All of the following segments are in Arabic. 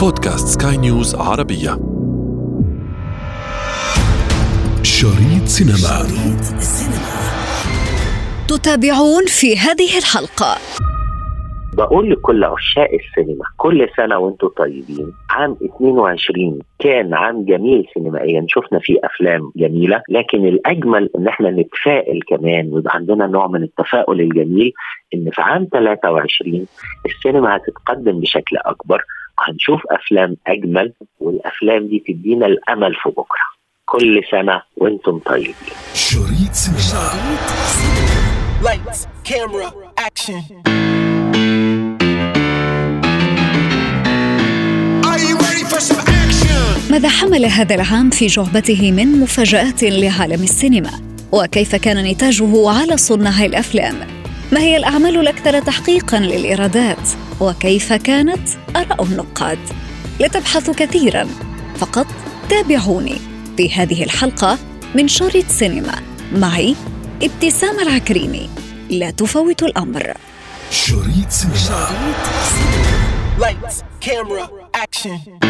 بودكاست سكاي نيوز عربية. شريط سينما. تتابعون في هذه الحلقة. بقول لكل عشاق السينما كل سنة وانتم طيبين. عام 22 كان عام جميل سينمائيا، شفنا فيه أفلام جميلة، لكن الأجمل إن احنا نتفائل كمان ويبقى عندنا نوع من التفاؤل الجميل إن في عام 23 السينما هتتقدم بشكل أكبر، هنشوف أفلام أجمل، والأفلام دي تدينا الأمل في بكرة. كل سنة وانتم طيبين. شريط سينما. Lights, camera, action. ماذا حمل هذا العام في جعبته من مفاجآت لعالم السينما؟ وكيف كان نتاجه على صناع الأفلام؟ ما هي الأعمال الأكثر تحقيقاً للإيرادات؟ وكيف كانت آراء النقاد؟ لتبحث كثيراً، فقط تابعوني في هذه الحلقة من شريط سينما، معي ابتسام العكريمي. لا تفوت الأمر. شريط سينما. Lights, camera, action.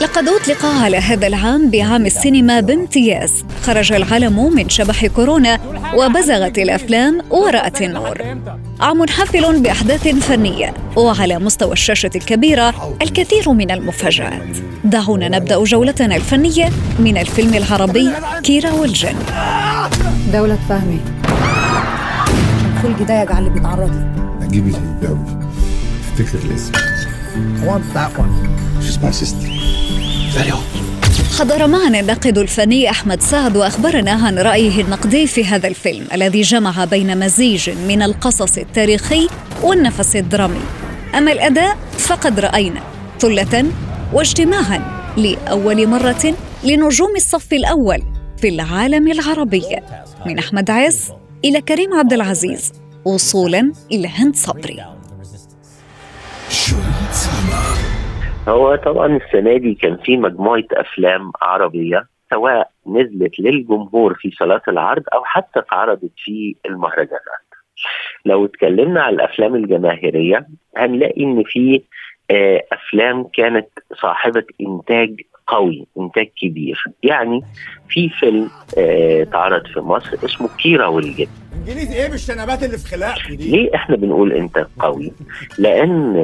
لقد أطلق على هذا العام بعام السينما بامتياز. خرج العالم من شبح كورونا وبزغت الأفلام وراءت النور. عام حافل بأحداث فنية، وعلى مستوى الشاشة الكبيرة الكثير من المفاجآت. دعونا نبدأ جولتنا الفنية من الفيلم العربي كيرة والجن. دولة فهمي. الخلق ده يجعل اللي بيتعرض له. نجيب الهجاوي. افتكر الاسم. وانت تعرفه. She's my sister. حضر معنا الناقد الفني أحمد سعد وأخبرنا عن رأيه النقدي في هذا الفيلم الذي جمع بين مزيج من القصص التاريخي والنفس الدرامي. أما الأداء فقد رأينا ثلة واجتماعاً لأول مرة لنجوم الصف الأول في العالم العربي، من أحمد عز إلى كريم عبد العزيز وصولاً إلى هند صبري. هو طبعا السنة دي كان في مجموعة أفلام عربية سواء نزلت للجمهور في صالات العرض أو حتى اتعرضت في المهرجانات. لو اتكلمنا على الأفلام الجماهيرية هنلاقي إن في أفلام كانت صاحبة إنتاج قوي، إنتاج كبير. يعني في فيلم اتعرض في مصر اسمه كيرة والجن. الإنجليزي إيه بالشنبات اللي في خلاقي دي؟ ليه إحنا بنقول إنتاج قوي؟ لأن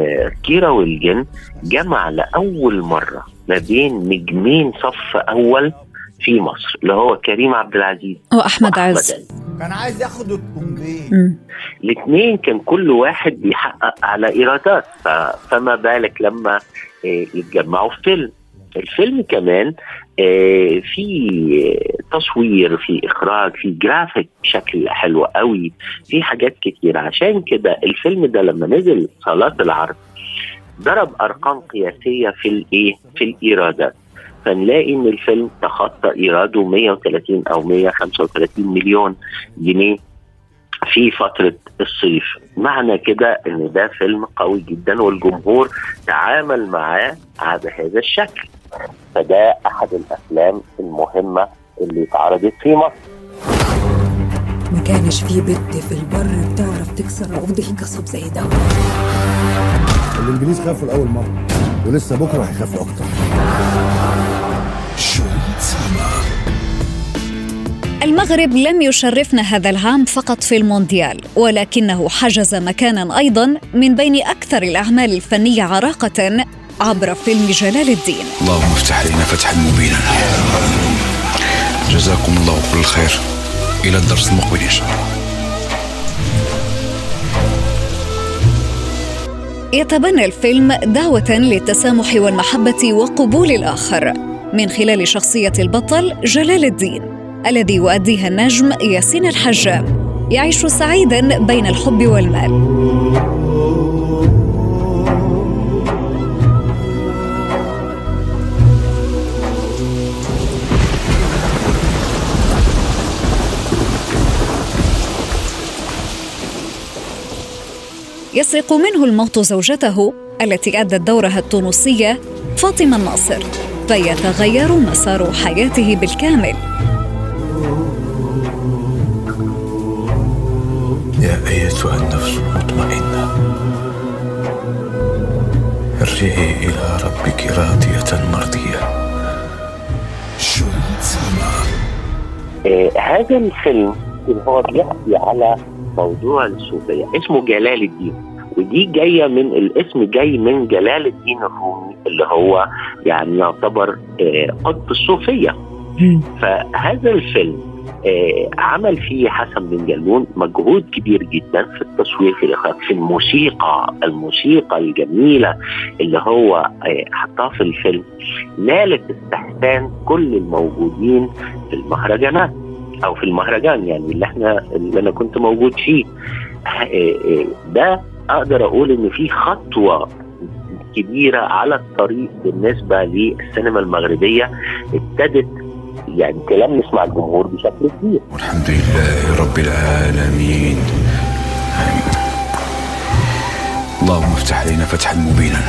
كيرة والجن جمع لأول مرة ما بين نجمين صف أول في مصر، اللي هو كريم عبد العزيز وأحمد عز. كان عايز ياخد الكومبين. الاثنين كان كل واحد بيحقق على إيرادات، فما بالك لما يتجمعوا في فيلم. الفيلم كمان في تصوير، في إخراج، في جرافيك بشكل حلو قوي، في حاجات كتير. عشان كده الفيلم ده لما نزل صالات العرض ضرب أرقام قياسية في الإيرادات. فنلاقي إن الفيلم تخطى إيراده 130 أو 135 مليون جنيه في فترة الصيف. معنى كده إن ده فيلم قوي جدا والجمهور تعامل معاه على هذا الشكل. فده أحد الأفلام المهمة اللي اتعرضت في مصر. ما كانش فيه بنت في البر بتعرف تكسر عقدة القصب زي ده. الإنجليز خافوا لأول مرة ولسه بكرة هيخافوا أكتر. المغرب لم يشرفنا هذا العام فقط في المونديال، ولكنه حجز مكاناً أيضاً من بين أكثر الأعمال الفنية عراقة عبر فيلم جلال الدين. اللهم افتح لنا فتحاً مبيناً. جزاكم الله كل خير. إلى الدرس المقبل إن شاء الله. يتبنى الفيلم دعوة للتسامح والمحبة وقبول الآخر من خلال شخصية البطل جلال الدين، الذي يؤديها النجم ياسين الحجاج، يعيش سعيداً بين الحب والمال. يسرق منه الموت زوجته التي أدت دورها التونسية فاطمة الناصر، فيتغير مسار حياته بالكامل. يا أيتها النفس المطمئنة ارجعي إلى ربك راضية مرضية. هذا الفيلم اللي هو بيحكي على موضوع الصوفية اسمه جلال الدين، ودي جاية من الاسم جاي من جلال الدين الرومي اللي هو يعني يعتبر قطب الصوفية. فهذا الفيلم عمل فيه حسن بن جلمون مجهود كبير جدا في التصوير، في الإخراج، في الموسيقى الجميلة اللي هو حطها في الفيلم، نالت استحسان كل الموجودين في المهرجانات أو في المهرجان يعني اللي أنا كنت موجود فيه. ده أقدر أقول إن فيه خطوة كبيرة على الطريق بالنسبة للسينما المغربية، ابتدت يعني تلمس مع الجمهور بشكل كبير. والحمد لله رب العالمين، اللهم افتح لنا فتحا مبينا.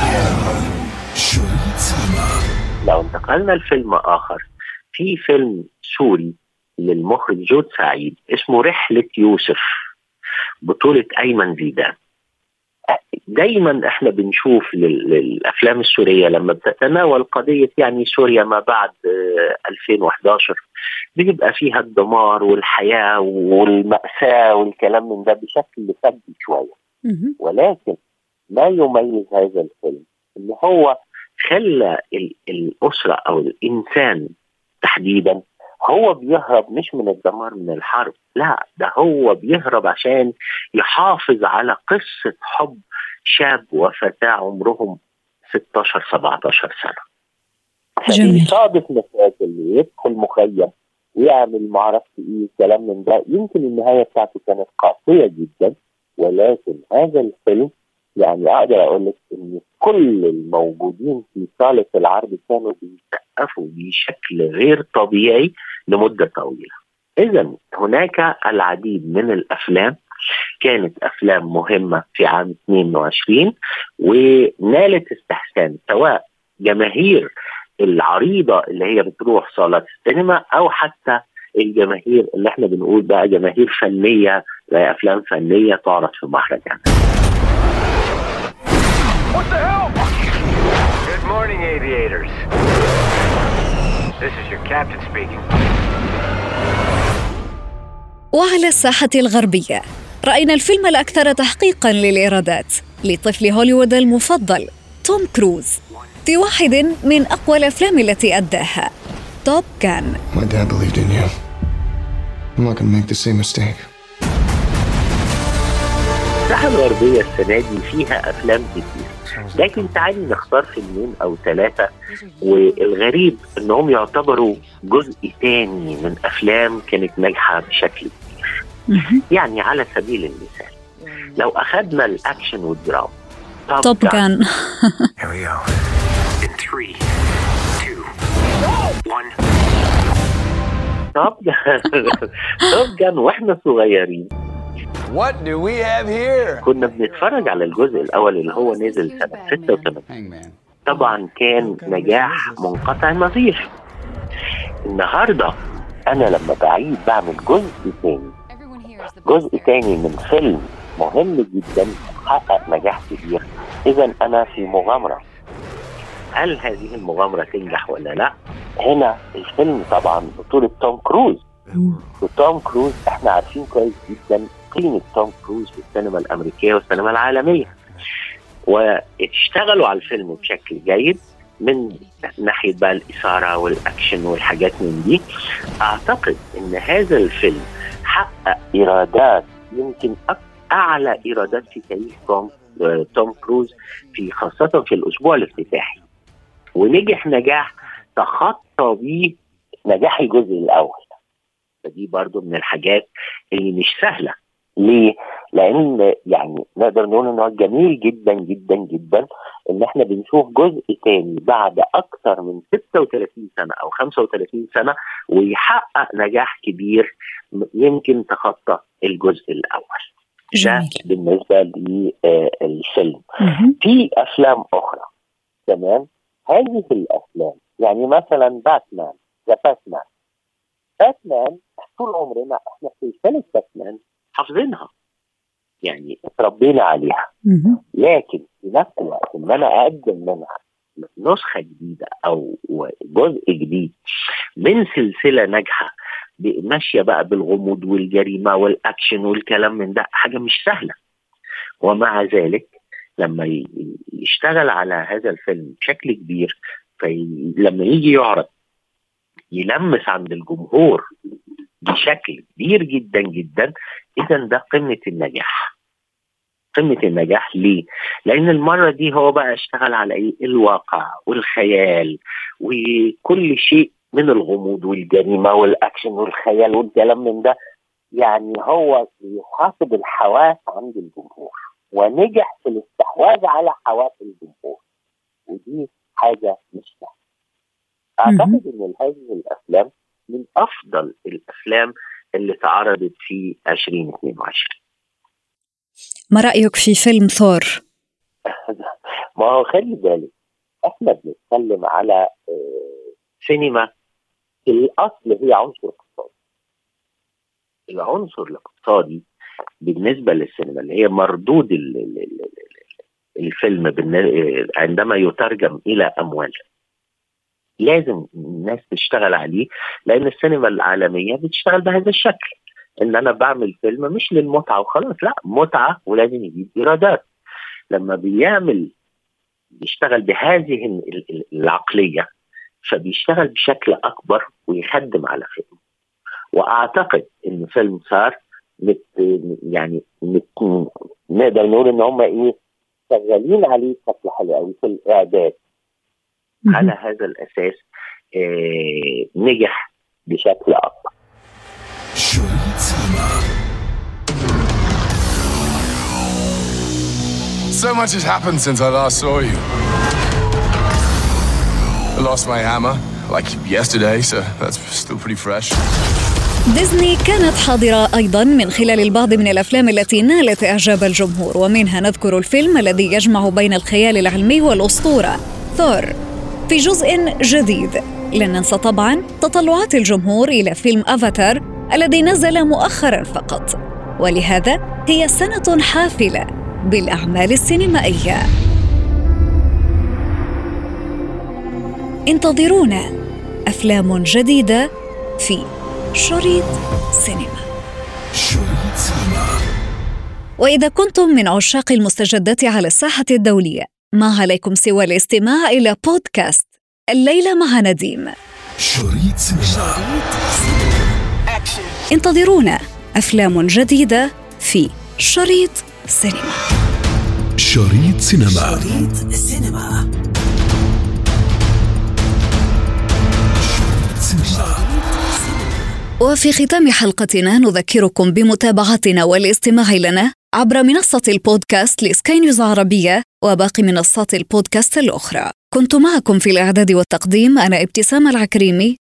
لو انتقلنا لفيلم آخر، في فيلم سوري للمخرج جود سعيد اسمه رحلة يوسف، بطولة أيمن زيدان. دايما احنا بنشوف للأفلام السورية لما بتتناول قضية يعني سوريا ما بعد 2011 بيبقى فيها الدمار والحياة والمأساة والكلام من ده بشكل فردي شوية، ولكن ما يميز هذا الفيلم اللي هو خلى الأسرة أو الإنسان تحديدا هو بيهرب مش من الدمار من الحرب، لا ده هو بيهرب عشان يحافظ على قصة حب شاب وفتاة عمرهم 16-17 سنة. فبيصادف مشاكل ويدخل مخيم ويعمل معرفش ايه كلام من ده. يمكن النهاية بتاعته كانت قاسية جدا، ولكن هذا الفيلم يعني اقدر اقول لك ان كل الموجودين في صالة العرض كانوا بيتسقفوا بشكل غير طبيعي لمدة طويلة. اذا هناك العديد من الافلام كانت افلام مهمة في عام 22 ونالت استحسان سواء جماهير العريضة اللي هي بتروح صالات السينما او حتى الجماهير اللي احنا بنقول بقى جماهير فنية زي افلام فنية تعرض في مهرجان. What the hell? Good morning, aviators. This is your captain speaking. وعلى الساحة الغربية رأينا الفيلم الأكثر تحقيقاً للإيرادات لطفل هوليوود المفضل توم كروز في واحد من أقوى الأفلام التي أداها، توب غان. My dad believed in you. I'm not going to make the same mistake. الساحة الغربية السنة دي فيها أفلام كتير، لكن تعالي نختار فيلمين أو ثلاثة، والغريب أنهم يعتبروا جزء تاني من أفلام كانت ناجحة بشكل كبير. يعني على سبيل المثال لو أخذنا الأكشن والدراما، توب غان. توب غان وإحنا صغيرين What do we have here? كنا بنتفرج على الجزء الأول اللي هو نزل سنة 86. طبعا كان نجاح منقطع النظير. النهاردة أنا لما بعيد بعمل جزء تاني من فيلم مهم جدا حقق نجاح كبير. إذا أنا في مغامرة، هل هذه المغامرة تنجح ولا لا؟ هنا الفيلم طبعا بطولة توم كروز، وتوم كروز احنا عارفين كويس جدا قيمة توم كروز في السينما الأمريكية والسينما العالمية، واشتغلوا على الفيلم بشكل جيد من ناحية بقى الإثارة والأكشن والحاجات من دي. أعتقد إن هذا الفيلم حقق إيرادات يمكن أعلى إيرادات في تاريخ توم كروز، في خاصة في الأسبوع الافتتاحي، ونجح نجاح تخطى به نجاح الجزء الأول. فدي برضو من الحاجات اللي مش سهلة. ليه؟ لأن يعني نقدر نقول إنه جميل جدا جدا جدا إن إحنا بنشوف جزء تاني بعد أكثر من 36 سنة أو 35 سنة ويحقق نجاح كبير يمكن تخطى الجزء الأول. ده بالنسبة للفيلم. في أفلام أخرى تمام، هذه الأفلام يعني مثلا باتمان طول عمرنا احنا سلسلة باتمان حافظينها، يعني اتربينا عليها. لكن في نفس الوقت ان انا اقدم منها نسخة جديدة او جزء جديد من سلسلة ناجحة ماشية بقى بالغموض والجريمة والاكشن والكلام من ده، حاجة مش سهلة. ومع ذلك لما يشتغل على هذا الفيلم بشكل كبير، لما يجي يعرض يلمس عند الجمهور بشكل كبير جدا جدا، إذا ده قمة النجاح. قمة النجاح ليه؟ لأن المرة دي هو بقى اشتغل على الواقع والخيال وكل شيء من الغموض والجريمة والأكشن والخيال والكلام من ده، يعني هو يحافظ الحواس عند الجمهور ونجح في الاستحواذ على حواس الجمهور، ودي حاجة مش سهلة. أعتقد أن هذه الأفلام من أفضل الأفلام اللي تعرضت في 2022. ما رأيك في فيلم ثور؟ ما هو خلي بالك احنا بنتكلم على سينما في الأصل هي عنصر اقتصادي. العنصر الاقتصادي بالنسبة للسينما اللي هي مردود الفيلم عندما يترجم إلى أموال، لازم الناس تشتغل عليه، لأن السينما العالمية بتشتغل بهذا الشكل، إن أنا بعمل فيلم مش للمتعة وخلاص، لا متعة ولازم يجيب إيرادات. لما بيشتغل بهذه العقلية فبيشتغل بشكل أكبر ويخدم على فيلم. وأعتقد إن فيلم صار نقدر نقول إن هم شغالين عليه بشكل حلو أوي في الإعداد. على هذا الأساس نجح بشكل أكبر. So much has happened since I last saw you. I lost my hammer like yesterday, so that's still pretty fresh. ديزني كانت حاضرة أيضاً من خلال البعض من الأفلام التي نالت إعجاب الجمهور، ومنها نذكر الفيلم الذي يجمع بين الخيال العلمي والأسطورة، ثور، في جزء جديد. لن ننسى طبعاً تطلعات الجمهور إلى فيلم أفاتار الذي نزل مؤخراً فقط، ولهذا هي سنة حافلة بالأعمال السينمائية. انتظرونا، أفلام جديدة في شريط سينما. وإذا كنتم من عشاق المستجدات على الساحة الدولية، ما عليكم سوى الاستماع إلى بودكاست الليلة مع نديم. شريط سينما. انتظرونا، أفلام جديدة في شريط سينما. شريط سينما. شريط سينما. وفي ختام حلقتنا نذكركم بمتابعتنا والاستماع لنا عبر منصة البودكاست لسكاي نيوز عربية وباقي منصات البودكاست الأخرى. كنت معكم في الإعداد والتقديم أنا ابتسام العكريمي،